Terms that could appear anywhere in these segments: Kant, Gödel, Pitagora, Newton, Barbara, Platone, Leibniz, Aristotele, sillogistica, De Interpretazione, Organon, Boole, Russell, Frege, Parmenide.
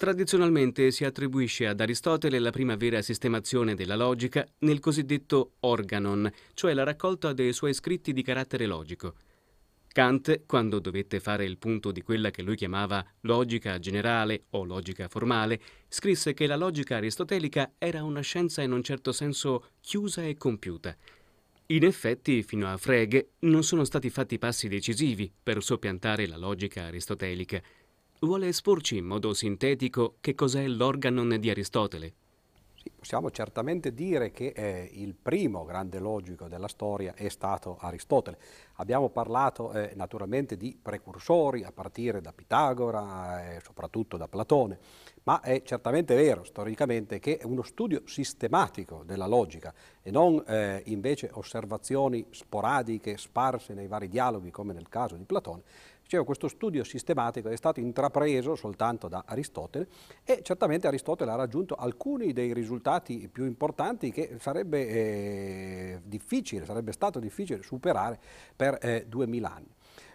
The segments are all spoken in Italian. Tradizionalmente si attribuisce ad Aristotele la prima vera sistemazione della logica nel cosiddetto Organon, cioè la raccolta dei suoi scritti di carattere logico. Kant, quando dovette fare il punto di quella che lui chiamava logica generale o logica formale, scrisse che la logica aristotelica era una scienza in un certo senso chiusa e compiuta. In effetti, fino a Frege, non sono stati fatti passi decisivi per soppiantare la logica aristotelica. Vuole esporci in modo sintetico che cos'è l'Organon di Aristotele? Sì, possiamo certamente dire che il primo grande logico della storia è stato Aristotele. Abbiamo parlato naturalmente di precursori a partire da Pitagora e soprattutto da Platone, ma è certamente vero storicamente che uno studio sistematico della logica e non invece osservazioni sporadiche sparse nei vari dialoghi come nel caso di Platone. Cioè, questo studio sistematico è stato intrapreso soltanto da Aristotele e certamente Aristotele ha raggiunto alcuni dei risultati più importanti che sarebbe stato difficile superare per 2000 anni.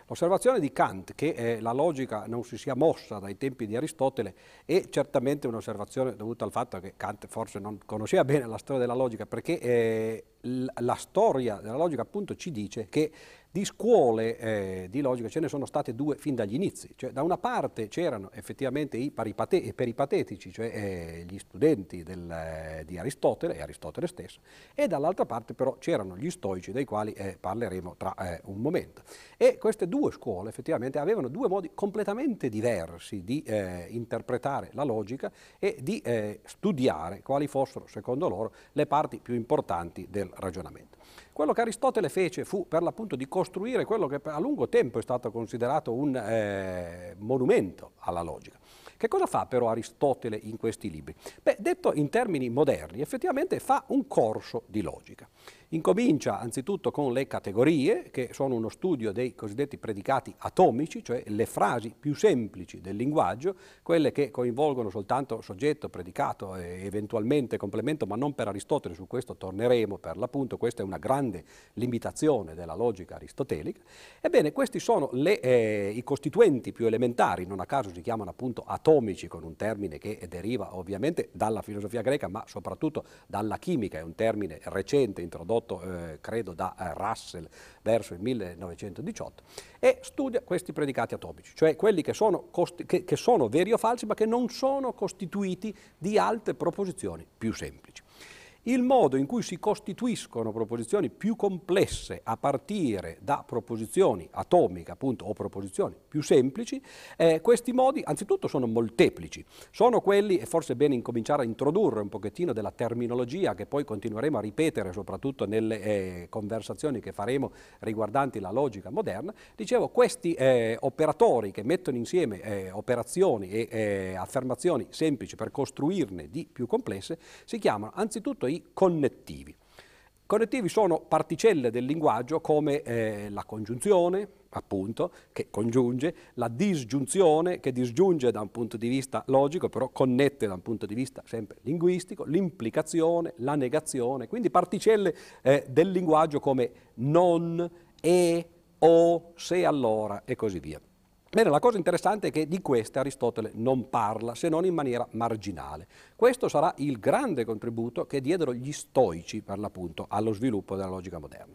L'osservazione di Kant che la logica non si sia mossa dai tempi di Aristotele è certamente un'osservazione dovuta al fatto che Kant forse non conosceva bene la storia della logica, perché la storia della logica appunto ci dice che di scuole di logica ce ne sono state due fin dagli inizi. Cioè, da una parte c'erano effettivamente i peripatetici, cioè gli studenti di Aristotele e Aristotele stesso, e dall'altra parte però c'erano gli stoici, dei quali parleremo tra un momento. E queste due scuole effettivamente avevano due modi completamente diversi di interpretare la logica e di studiare quali fossero, secondo loro, le parti più importanti del ragionamento. Quello che Aristotele fece fu per l'appunto di costruire quello che a lungo tempo è stato considerato un monumento alla logica. Che cosa fa però Aristotele in questi libri? Beh, detto in termini moderni, effettivamente fa un corso di logica. Incomincia anzitutto con le categorie, che sono uno studio dei cosiddetti predicati atomici, cioè le frasi più semplici del linguaggio, quelle che coinvolgono soltanto soggetto, predicato e eventualmente complemento, ma non per Aristotele, su questo torneremo per l'appunto, questa è una grande limitazione della logica aristotelica. Ebbene, questi sono i costituenti più elementari, non a caso si chiamano appunto atomici, con un termine che deriva ovviamente dalla filosofia greca, ma soprattutto dalla chimica, è un termine recente introdotto credo da Russell verso il 1918, e studia questi predicati atomici, cioè quelli che sono veri o falsi ma che non sono costituiti di altre proposizioni più semplici. Il modo in cui si costituiscono proposizioni più complesse a partire da proposizioni atomiche, appunto, o proposizioni più semplici, questi modi anzitutto sono molteplici. Sono quelli, e forse è bene incominciare a introdurre un pochettino della terminologia che poi continueremo a ripetere soprattutto nelle conversazioni che faremo riguardanti la logica moderna, dicevo, questi operatori che mettono insieme operazioni e affermazioni semplici per costruirne di più complesse si chiamano anzitutto i connettivi. I connettivi sono particelle del linguaggio come la congiunzione, appunto, che congiunge, la disgiunzione, che disgiunge da un punto di vista logico, però connette da un punto di vista sempre linguistico, l'implicazione, la negazione, quindi particelle del linguaggio come non, e, o, se allora e così via. Bene, la cosa interessante è che di queste Aristotele non parla, se non in maniera marginale. Questo sarà il grande contributo che diedero gli stoici, per l'appunto, allo sviluppo della logica moderna.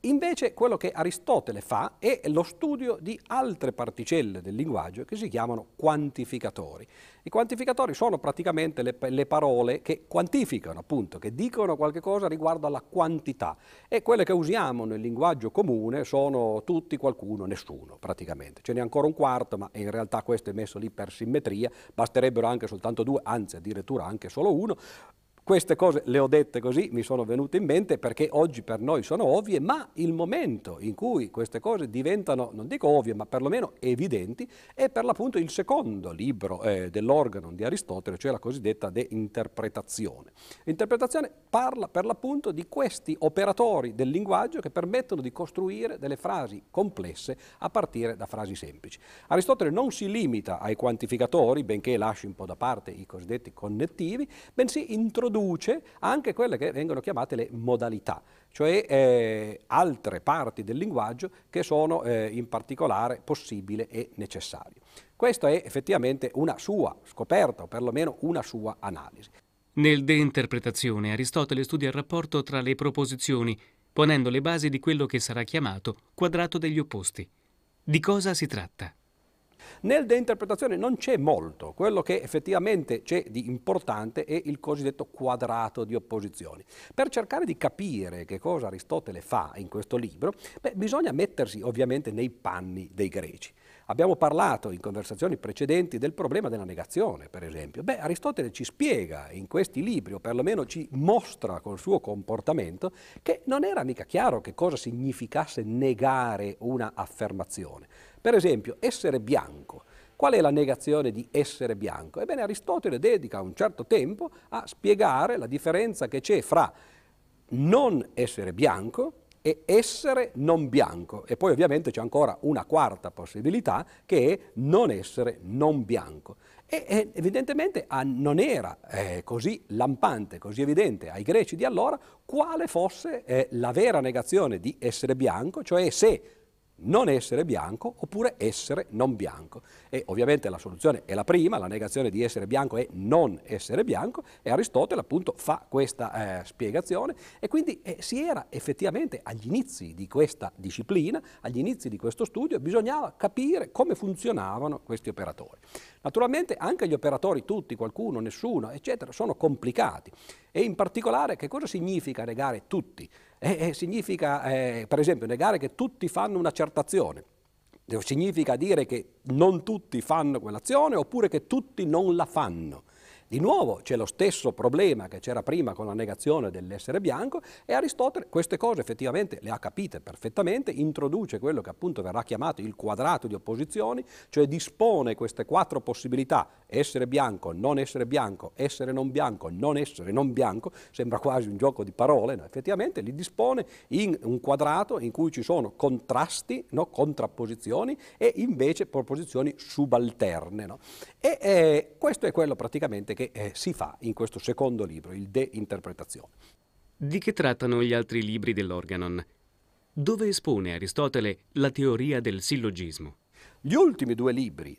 Invece quello che Aristotele fa è lo studio di altre particelle del linguaggio che si chiamano quantificatori. I quantificatori sono praticamente le parole che quantificano, appunto, che dicono qualche cosa riguardo alla quantità, e quelle che usiamo nel linguaggio comune sono tutti, qualcuno, nessuno praticamente. Ce n'è ancora un quarto, ma in realtà questo è messo lì per simmetria, basterebbero anche soltanto due, anzi addirittura anche solo uno. Queste cose le ho dette così, mi sono venute in mente perché oggi per noi sono ovvie, ma il momento in cui queste cose diventano, non dico ovvie, ma perlomeno evidenti, è per l'appunto il secondo libro dell'Organon di Aristotele, cioè la cosiddetta De Interpretazione. L'interpretazione parla per l'appunto di questi operatori del linguaggio che permettono di costruire delle frasi complesse a partire da frasi semplici. Aristotele non si limita ai quantificatori, benché lasci un po' da parte i cosiddetti connettivi, bensì introduce produce anche quelle che vengono chiamate le modalità, cioè altre parti del linguaggio che sono in particolare possibile e necessario. Questa è effettivamente una sua scoperta, o perlomeno una sua analisi. Nel De Interpretazione Aristotele studia il rapporto tra le proposizioni, ponendo le basi di quello che sarà chiamato quadrato degli opposti. Di cosa si tratta? Nel De Interpretazione non c'è molto, quello che effettivamente c'è di importante è il cosiddetto quadrato di opposizioni. Per cercare di capire che cosa Aristotele fa in questo libro, bisogna mettersi ovviamente nei panni dei greci. Abbiamo parlato in conversazioni precedenti del problema della negazione, per esempio. Aristotele ci spiega in questi libri, o perlomeno ci mostra col suo comportamento, che non era mica chiaro che cosa significasse negare una affermazione. Per esempio, essere bianco. Qual è la negazione di essere bianco? Ebbene, Aristotele dedica un certo tempo a spiegare la differenza che c'è fra non essere bianco e essere non bianco, e poi ovviamente c'è ancora una quarta possibilità che è non essere non bianco, e evidentemente non era così lampante, così evidente ai greci di allora quale fosse la vera negazione di essere bianco, cioè se non essere bianco oppure essere non bianco. E ovviamente la soluzione è la prima, la negazione di essere bianco è non essere bianco, e Aristotele appunto fa questa spiegazione, e quindi si era effettivamente agli inizi di questa disciplina, agli inizi di questo studio, bisognava capire come funzionavano questi operatori. Naturalmente anche gli operatori tutti, qualcuno, nessuno, eccetera, sono complicati, e in particolare che cosa significa negare tutti? Significa per esempio negare che tutti fanno una certa azione, significa dire che non tutti fanno quell'azione oppure che tutti non la fanno. Di nuovo c'è lo stesso problema che c'era prima con la negazione dell'essere bianco, e Aristotele queste cose effettivamente le ha capite perfettamente, introduce quello che appunto verrà chiamato il quadrato di opposizioni, cioè dispone queste quattro possibilità: essere bianco, non essere bianco, essere non bianco, non essere non bianco, sembra quasi un gioco di parole, no? Effettivamente li dispone in un quadrato in cui ci sono contrasti, no? Contrapposizioni e invece proposizioni subalterne, no? Questo è quello praticamente che si fa in questo secondo libro, il De Interpretazione. Di che trattano gli altri libri dell'Organon? Dove espone Aristotele la teoria del sillogismo? Gli ultimi due libri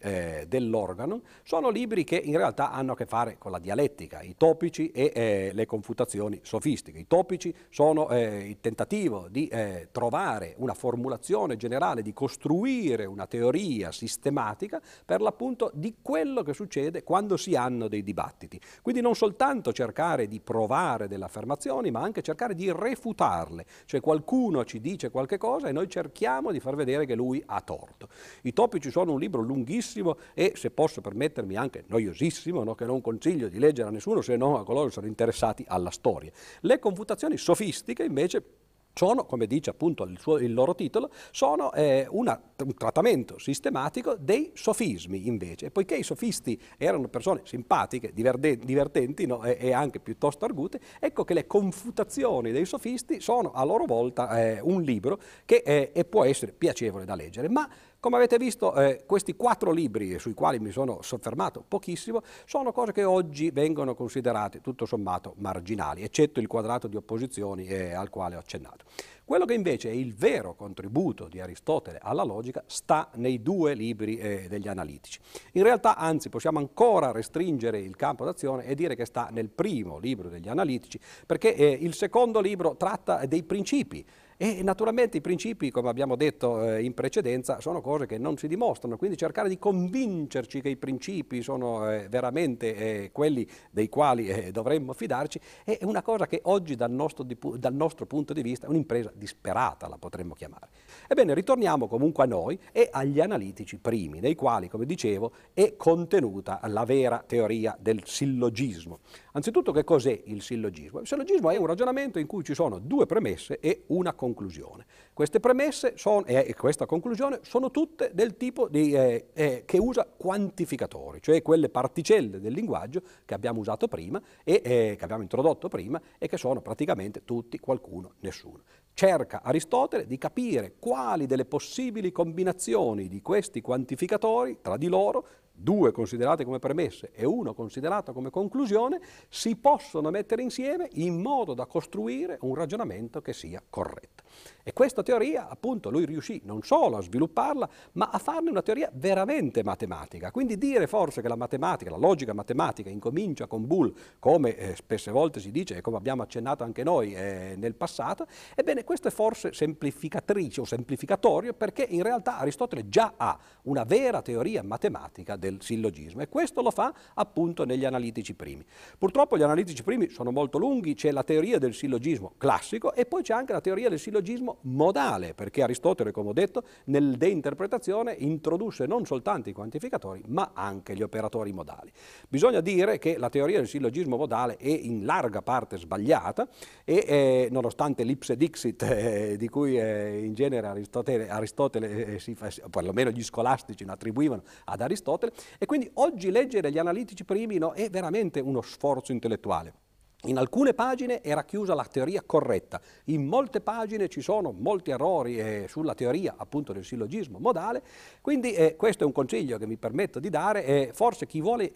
dell'Organon sono libri che in realtà hanno a che fare con la dialettica, i topici e le confutazioni sofistiche. I topici sono il tentativo di trovare una formulazione generale, di costruire una teoria sistematica per l'appunto di quello che succede quando si hanno dei dibattiti. Quindi non soltanto cercare di provare delle affermazioni, ma anche cercare di refutarle, cioè qualcuno ci dice qualche cosa e noi cerchiamo di far vedere che lui ha torto. I topici sono un libro lunghissimo e, se posso permettermi, anche noiosissimo, no? Che non consiglio di leggere a nessuno se non a coloro che sono interessati alla storia. Le confutazioni sofistiche invece sono, come dice appunto il loro titolo, sono un trattamento sistematico dei sofismi invece. E poiché i sofisti erano persone simpatiche, divertenti, no? E anche piuttosto argute, ecco che le confutazioni dei sofisti sono a loro volta un libro che può essere piacevole da leggere. Ma come avete visto, questi quattro libri, sui quali mi sono soffermato pochissimo, sono cose che oggi vengono considerate tutto sommato marginali, eccetto il quadrato di opposizioni al quale ho accennato. Quello che invece è il vero contributo di Aristotele alla logica sta nei due libri degli analitici. In realtà, anzi, possiamo ancora restringere il campo d'azione e dire che sta nel primo libro degli analitici, perché il secondo libro tratta dei principi. E naturalmente i principi, come abbiamo detto in precedenza, sono cose che non si dimostrano, quindi cercare di convincerci che i principi sono veramente quelli dei quali dovremmo fidarci è una cosa che oggi dal nostro punto di vista è un'impresa disperata, la potremmo chiamare. Ebbene, ritorniamo comunque a noi e agli analitici primi, nei quali, come dicevo, è contenuta la vera teoria del sillogismo. Anzitutto, che cos'è il sillogismo? Il sillogismo è un ragionamento in cui ci sono due premesse e una conclusione. Queste premesse e questa conclusione sono tutte del tipo che usa quantificatori, cioè quelle particelle del linguaggio che abbiamo usato prima e che abbiamo introdotto prima e che sono praticamente tutti, qualcuno, nessuno. Cerca Aristotele di capire quali delle possibili combinazioni di questi quantificatori tra di loro due considerate come premesse e uno considerato come conclusione, si possono mettere insieme in modo da costruire un ragionamento che sia corretto. E questa teoria, appunto, lui riuscì non solo a svilupparla, ma a farne una teoria veramente matematica. Quindi dire forse che la matematica, la logica matematica, incomincia con Boole, come spesse volte si dice e come abbiamo accennato anche noi nel passato, ebbene questo è forse semplificatrice o semplificatorio, perché in realtà Aristotele già ha una vera teoria matematica del sillogismo, e questo lo fa appunto negli analitici primi. Purtroppo gli analitici primi sono molto lunghi, c'è la teoria del sillogismo classico e poi c'è anche la teoria del sillogismo modale, perché Aristotele, come ho detto, nel De Interpretazione introdusse non soltanto i quantificatori ma anche gli operatori modali. Bisogna dire che la teoria del sillogismo modale è in larga parte sbagliata e nonostante l'ipse dixit di cui in genere Aristotele perlomeno gli scolastici ne attribuivano ad Aristotele, e quindi oggi leggere gli analitici primi è veramente uno sforzo intellettuale. In alcune pagine è racchiusa la teoria corretta, in molte pagine ci sono molti errori sulla teoria appunto del sillogismo modale, quindi questo è un consiglio che mi permetto di dare, forse chi vuole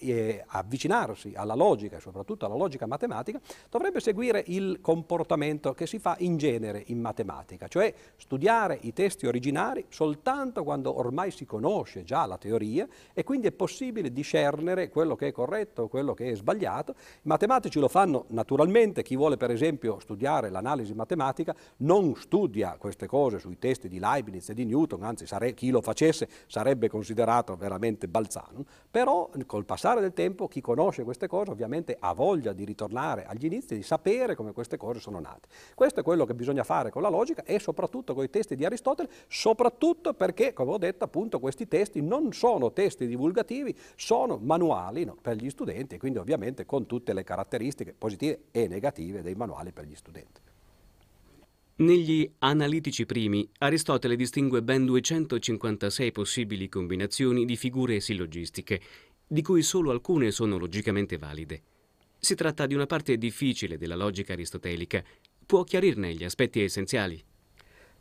avvicinarsi alla logica e soprattutto alla logica matematica dovrebbe seguire il comportamento che si fa in genere in matematica, cioè studiare i testi originari soltanto quando ormai si conosce già la teoria e quindi è possibile discernere quello che è corretto, quello che è sbagliato. I matematici lo fanno naturalmente, chi vuole per esempio studiare l'analisi matematica non studia queste cose sui testi di Leibniz e di Newton, anzi chi lo facesse sarebbe considerato veramente balzano, però col passare del tempo chi conosce queste cose ovviamente ha voglia di ritornare agli inizi, di sapere come queste cose sono nate. Questo è quello che bisogna fare con la logica e soprattutto con i testi di Aristotele, soprattutto perché, come ho detto appunto, questi testi non sono testi divulgativi, sono manuali per gli studenti, e quindi ovviamente con tutte le caratteristiche positive e negative dei manuali per gli studenti. Negli analitici primi, Aristotele distingue ben 256 possibili combinazioni di figure sillogistiche, di cui solo alcune sono logicamente valide. Si tratta di una parte difficile della logica aristotelica, può chiarirne gli aspetti essenziali.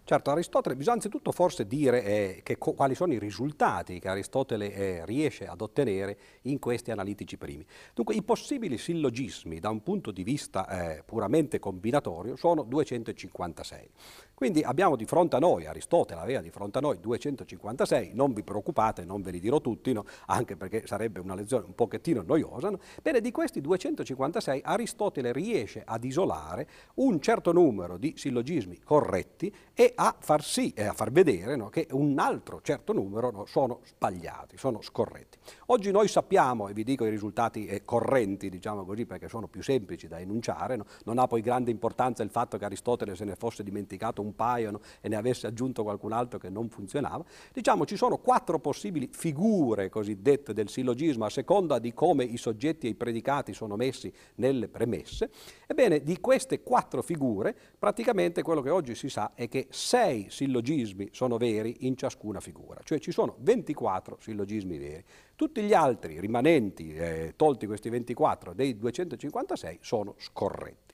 Certo, Aristotele, bisogna anzitutto forse dire quali sono i risultati che Aristotele riesce ad ottenere in questi analitici primi. Dunque, i possibili sillogismi da un punto di vista puramente combinatorio sono 256. Quindi abbiamo di fronte a noi, Aristotele aveva di fronte a noi 256, non vi preoccupate, non ve li dirò tutti, anche perché sarebbe una lezione un pochettino noiosa. Bene, di questi 256 Aristotele riesce ad isolare un certo numero di sillogismi corretti e a far sì, a far vedere che un altro certo numero sono sbagliati, sono scorretti. Oggi noi sappiamo, e vi dico i risultati correnti, diciamo così, perché sono più semplici da enunciare, non ha poi grande importanza il fatto che Aristotele se ne fosse dimenticato un paio e ne avesse aggiunto qualcun altro che non funzionava. Diciamo ci sono 4 possibili figure cosiddette del sillogismo a seconda di come i soggetti e i predicati sono messi nelle premesse. Ebbene, di queste 4 figure praticamente quello che oggi si sa è che 6 sillogismi sono veri in ciascuna figura, cioè ci sono 24 sillogismi veri. Tutti gli altri rimanenti, tolti questi 24 dei 256, sono scorretti.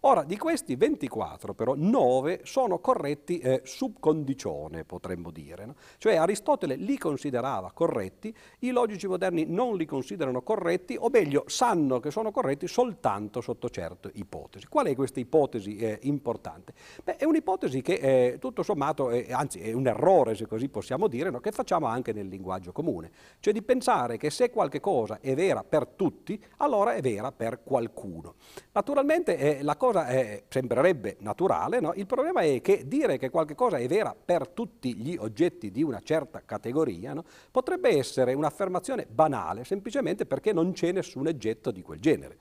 Ora, di questi 24 però 9 sono corretti sub condicione, potremmo dire. Cioè Aristotele li considerava corretti, i logici moderni non li considerano corretti, o meglio sanno che sono corretti soltanto sotto certe ipotesi. Qual è questa ipotesi importante? Beh, è un'ipotesi che tutto sommato, anzi è un errore se così possiamo dire, che facciamo anche nel linguaggio comune. Cioè di pensare che se qualche cosa è vera per tutti, allora è vera per qualcuno. Naturalmente la cosa sembrerebbe naturale, il problema è che dire che qualche cosa è vera per tutti gli oggetti di una certa categoria potrebbe essere un'affermazione banale semplicemente perché non c'è nessun oggetto di quel genere.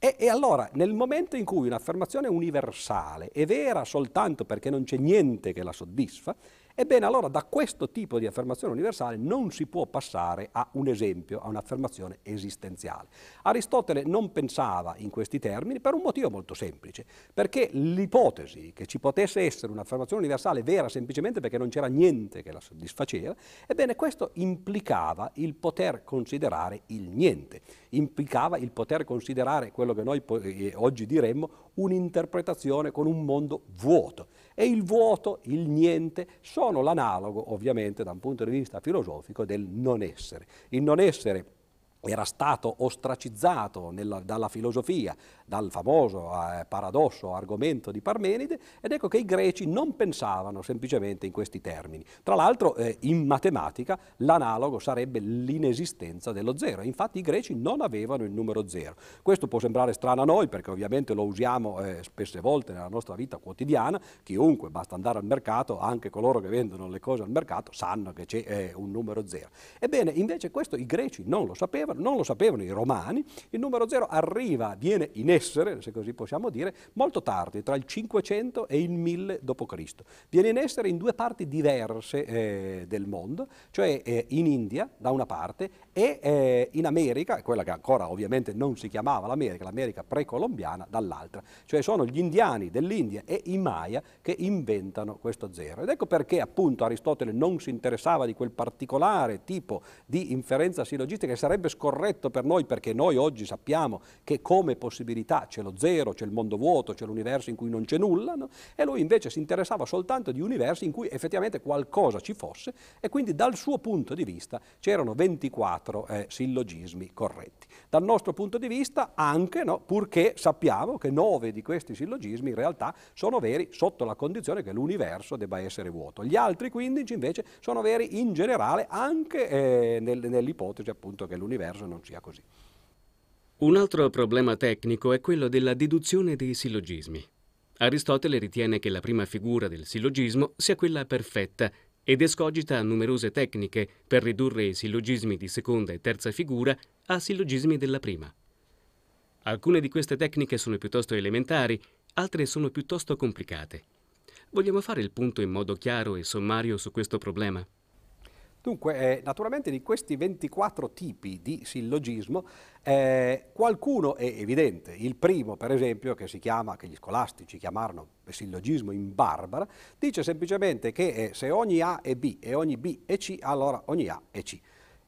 E allora, nel momento in cui un'affermazione universale è vera soltanto perché non c'è niente che la soddisfa, ebbene allora da questo tipo di affermazione universale non si può passare a un esempio, a un'affermazione esistenziale. Aristotele non pensava in questi termini per un motivo molto semplice, perché l'ipotesi che ci potesse essere un'affermazione universale vera semplicemente perché non c'era niente che la soddisfaceva, ebbene questo implicava il poter considerare il niente, implicava il poter considerare quello che noi oggi diremmo un'interpretazione con un mondo vuoto. e il vuoto, il niente, sono l'analogo, ovviamente, da un punto di vista filosofico, del non essere. Il non essere era stato ostracizzato dalla filosofia, dal famoso paradosso, argomento di Parmenide, ed ecco che i greci non pensavano semplicemente in questi termini. Tra l'altro in matematica l'analogo sarebbe l'inesistenza dello zero, infatti i greci non avevano il numero zero. Questo può sembrare strano a noi perché ovviamente lo usiamo spesse volte nella nostra vita quotidiana, chiunque, basta andare al mercato, anche coloro che vendono le cose al mercato sanno che c'è un numero zero. Ebbene, invece questo i greci non lo sapevano. Non lo sapevano i romani, il numero zero arriva, viene in essere, se così possiamo dire, molto tardi, tra il 500 e il 1000 d.C. Viene in essere in due parti diverse del mondo, cioè in India da una parte e in America, quella che ancora ovviamente non si chiamava l'America, l'America precolombiana, dall'altra. Cioè sono gli indiani dell'India e i Maya che inventano questo zero. Ed ecco perché appunto Aristotele non si interessava di quel particolare tipo di inferenza sillogistica che sarebbe scorretto per noi, perché noi oggi sappiamo che come possibilità c'è lo zero, c'è il mondo vuoto, c'è l'universo in cui non c'è nulla, no? E lui invece si interessava soltanto di universi in cui effettivamente qualcosa ci fosse, e quindi dal suo punto di vista c'erano 24 sillogismi corretti. Dal nostro punto di vista anche, no? Purché sappiamo che 9 di questi sillogismi in realtà sono veri sotto la condizione che l'universo debba essere vuoto. Gli altri 15 invece sono veri in generale anche nell'ipotesi appunto che l'universo non sia così. Un altro problema tecnico è quello della deduzione dei sillogismi. Aristotele ritiene che la prima figura del sillogismo sia quella perfetta ed escogita numerose tecniche per ridurre i sillogismi di seconda e terza figura a sillogismi della prima. Alcune di queste tecniche sono piuttosto elementari, altre sono piuttosto complicate. Vogliamo fare il punto in modo chiaro e sommario su questo problema? Dunque, naturalmente di questi 24 tipi di sillogismo, qualcuno è evidente. Il primo, per esempio, che gli scolastici chiamarono sillogismo in Barbara, dice semplicemente che se ogni A è B e ogni B è C, allora ogni A è C.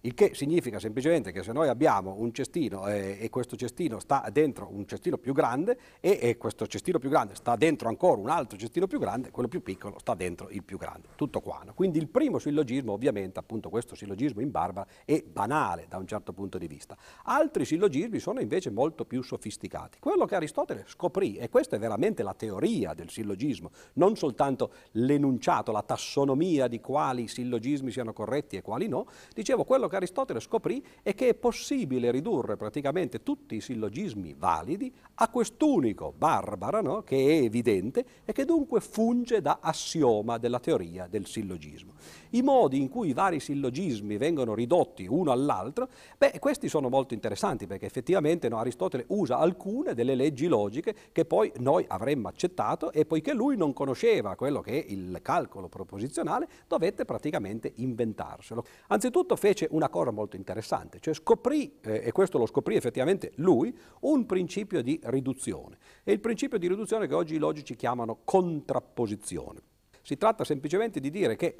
Il che significa semplicemente che se noi abbiamo un cestino e questo cestino sta dentro un cestino più grande e questo cestino più grande sta dentro ancora un altro cestino più grande, quello più piccolo sta dentro il più grande, tutto qua. No? Quindi il primo sillogismo, ovviamente appunto questo sillogismo in Barbara, è banale da un certo punto di vista. Altri sillogismi sono invece molto più sofisticati. Quello che Aristotele scoprì, e questa è veramente la teoria del sillogismo, non soltanto l'enunciato, la tassonomia di quali sillogismi siano corretti e quali no, dicevo, quello che Aristotele scoprì è che è possibile ridurre praticamente tutti i sillogismi validi a quest'unico Barbara, no? Che è evidente e che dunque funge da assioma della teoria del sillogismo. I modi in cui i vari sillogismi vengono ridotti uno all'altro, beh, questi sono molto interessanti perché effettivamente, no, Aristotele usa alcune delle leggi logiche che poi noi avremmo accettato, e poiché lui non conosceva quello che è il calcolo proposizionale dovette praticamente inventarselo. Anzitutto fece una cosa molto interessante, cioè scoprì, e questo lo scoprì effettivamente lui, un principio di riduzione. È il principio di riduzione che oggi i logici chiamano contrapposizione. Si tratta semplicemente di dire che,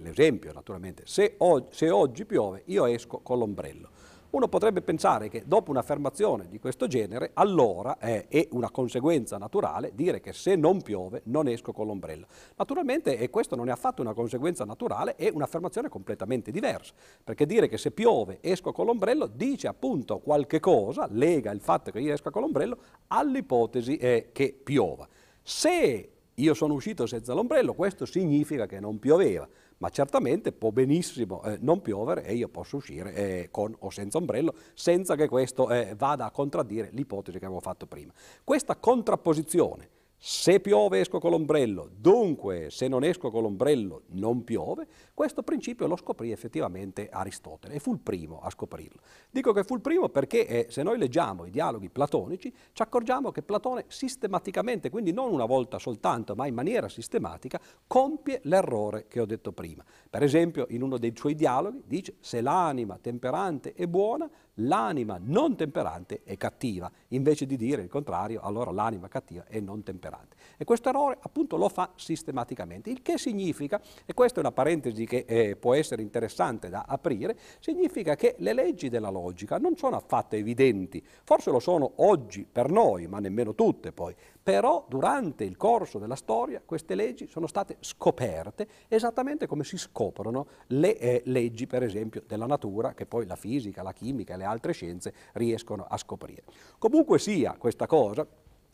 l'esempio naturalmente, se oggi piove io esco con l'ombrello. Uno potrebbe pensare che dopo un'affermazione di questo genere, allora è una conseguenza naturale dire che se non piove non esco con l'ombrello. Naturalmente questo non è affatto una conseguenza naturale, è un'affermazione completamente diversa, perché dire che se piove esco con l'ombrello dice appunto qualche cosa, lega il fatto che io esca con l'ombrello all'ipotesi che piova. Se io sono uscito senza l'ombrello, questo significa che non pioveva. Ma certamente può benissimo non piovere e io posso uscire con o senza ombrello senza che questo vada a contraddire l'ipotesi che avevo fatto prima. Questa contrapposizione, se piove esco con l'ombrello, dunque se non esco con l'ombrello non piove, questo principio lo scoprì effettivamente Aristotele e fu il primo a scoprirlo. Dico che fu il primo perché se noi leggiamo i dialoghi platonici ci accorgiamo che Platone sistematicamente, quindi non una volta soltanto ma in maniera sistematica, compie l'errore che ho detto prima. Per esempio in uno dei suoi dialoghi dice: se l'anima temperante è buona l'anima non temperante è cattiva, invece di dire il contrario, allora l'anima cattiva è non temperante. E questo errore appunto lo fa sistematicamente, il che significa, e questa è una parentesi che può essere interessante da aprire, significa che le leggi della logica non sono affatto evidenti, forse lo sono oggi per noi, ma nemmeno tutte poi, però durante il corso della storia queste leggi sono state scoperte esattamente come si scoprono le leggi per esempio della natura che poi la fisica, la chimica e le altre scienze riescono a scoprire. Comunque sia questa cosa,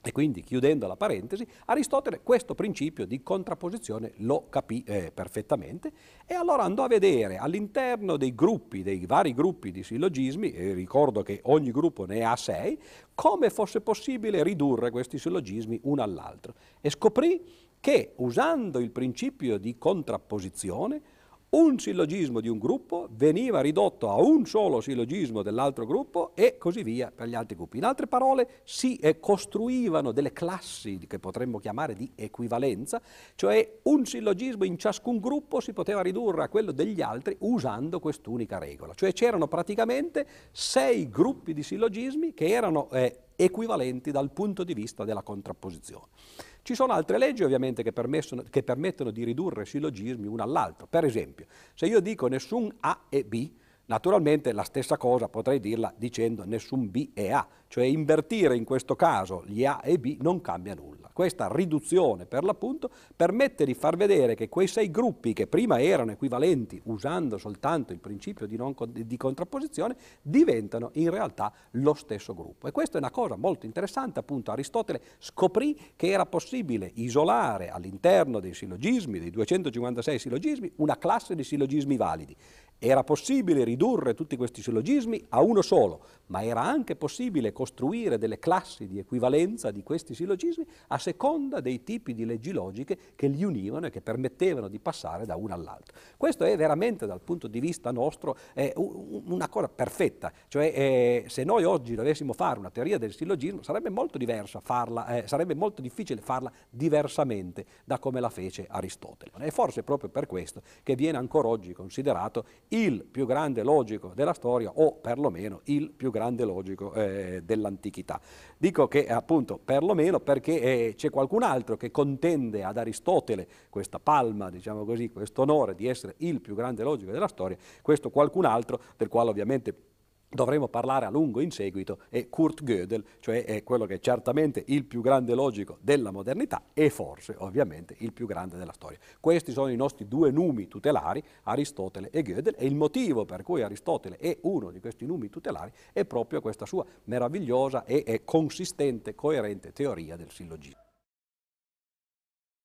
e quindi chiudendo la parentesi, Aristotele questo principio di contrapposizione lo capì perfettamente e allora andò a vedere all'interno dei gruppi, dei vari gruppi di sillogismi, e ricordo che ogni gruppo ne ha 6, come fosse possibile ridurre questi sillogismi uno all'altro e scoprì che usando il principio di contrapposizione un sillogismo di un gruppo veniva ridotto a un solo sillogismo dell'altro gruppo e così via per gli altri gruppi. In altre parole si costruivano delle classi che potremmo chiamare di equivalenza, cioè un sillogismo in ciascun gruppo si poteva ridurre a quello degli altri usando quest'unica regola. Cioè c'erano praticamente 6 gruppi di sillogismi che erano equivalenti dal punto di vista della contrapposizione. Ci sono altre leggi ovviamente che permettono di ridurre sillogismi uno all'altro. Per esempio, se io dico nessun A e B, naturalmente la stessa cosa potrei dirla dicendo nessun B e A, cioè invertire in questo caso gli A e B non cambia nulla. Questa riduzione per l'appunto permette di far vedere che quei 6 gruppi che prima erano equivalenti usando soltanto il principio di contrapposizione diventano in realtà lo stesso gruppo. E questa è una cosa molto interessante, appunto Aristotele scoprì che era possibile isolare all'interno dei sillogismi, dei 256 sillogismi, una classe di sillogismi validi. Era possibile ridurre tutti questi sillogismi a uno solo, ma era anche possibile costruire delle classi di equivalenza di questi sillogismi a seconda dei tipi di leggi logiche che li univano e che permettevano di passare da uno all'altro. Questo è veramente dal punto di vista nostro una cosa perfetta, cioè se noi oggi dovessimo fare una teoria del sillogismo sarebbe molto diversa farla, sarebbe molto difficile farla diversamente da come la fece Aristotele. E forse è proprio per questo che viene ancora oggi considerato il più grande logico della storia o perlomeno il più grande logico dell'antichità. Dico che appunto perlomeno perché c'è qualcun altro che contende ad Aristotele questa palma, diciamo così, questo onore di essere il più grande logico della storia, questo qualcun altro del quale ovviamente dovremo parlare a lungo in seguito, è Kurt Gödel, cioè è quello che è certamente il più grande logico della modernità e forse ovviamente il più grande della storia. Questi sono i nostri due numi tutelari, Aristotele e Gödel, e il motivo per cui Aristotele è uno di questi numi tutelari è proprio questa sua meravigliosa e consistente, coerente teoria del sillogismo.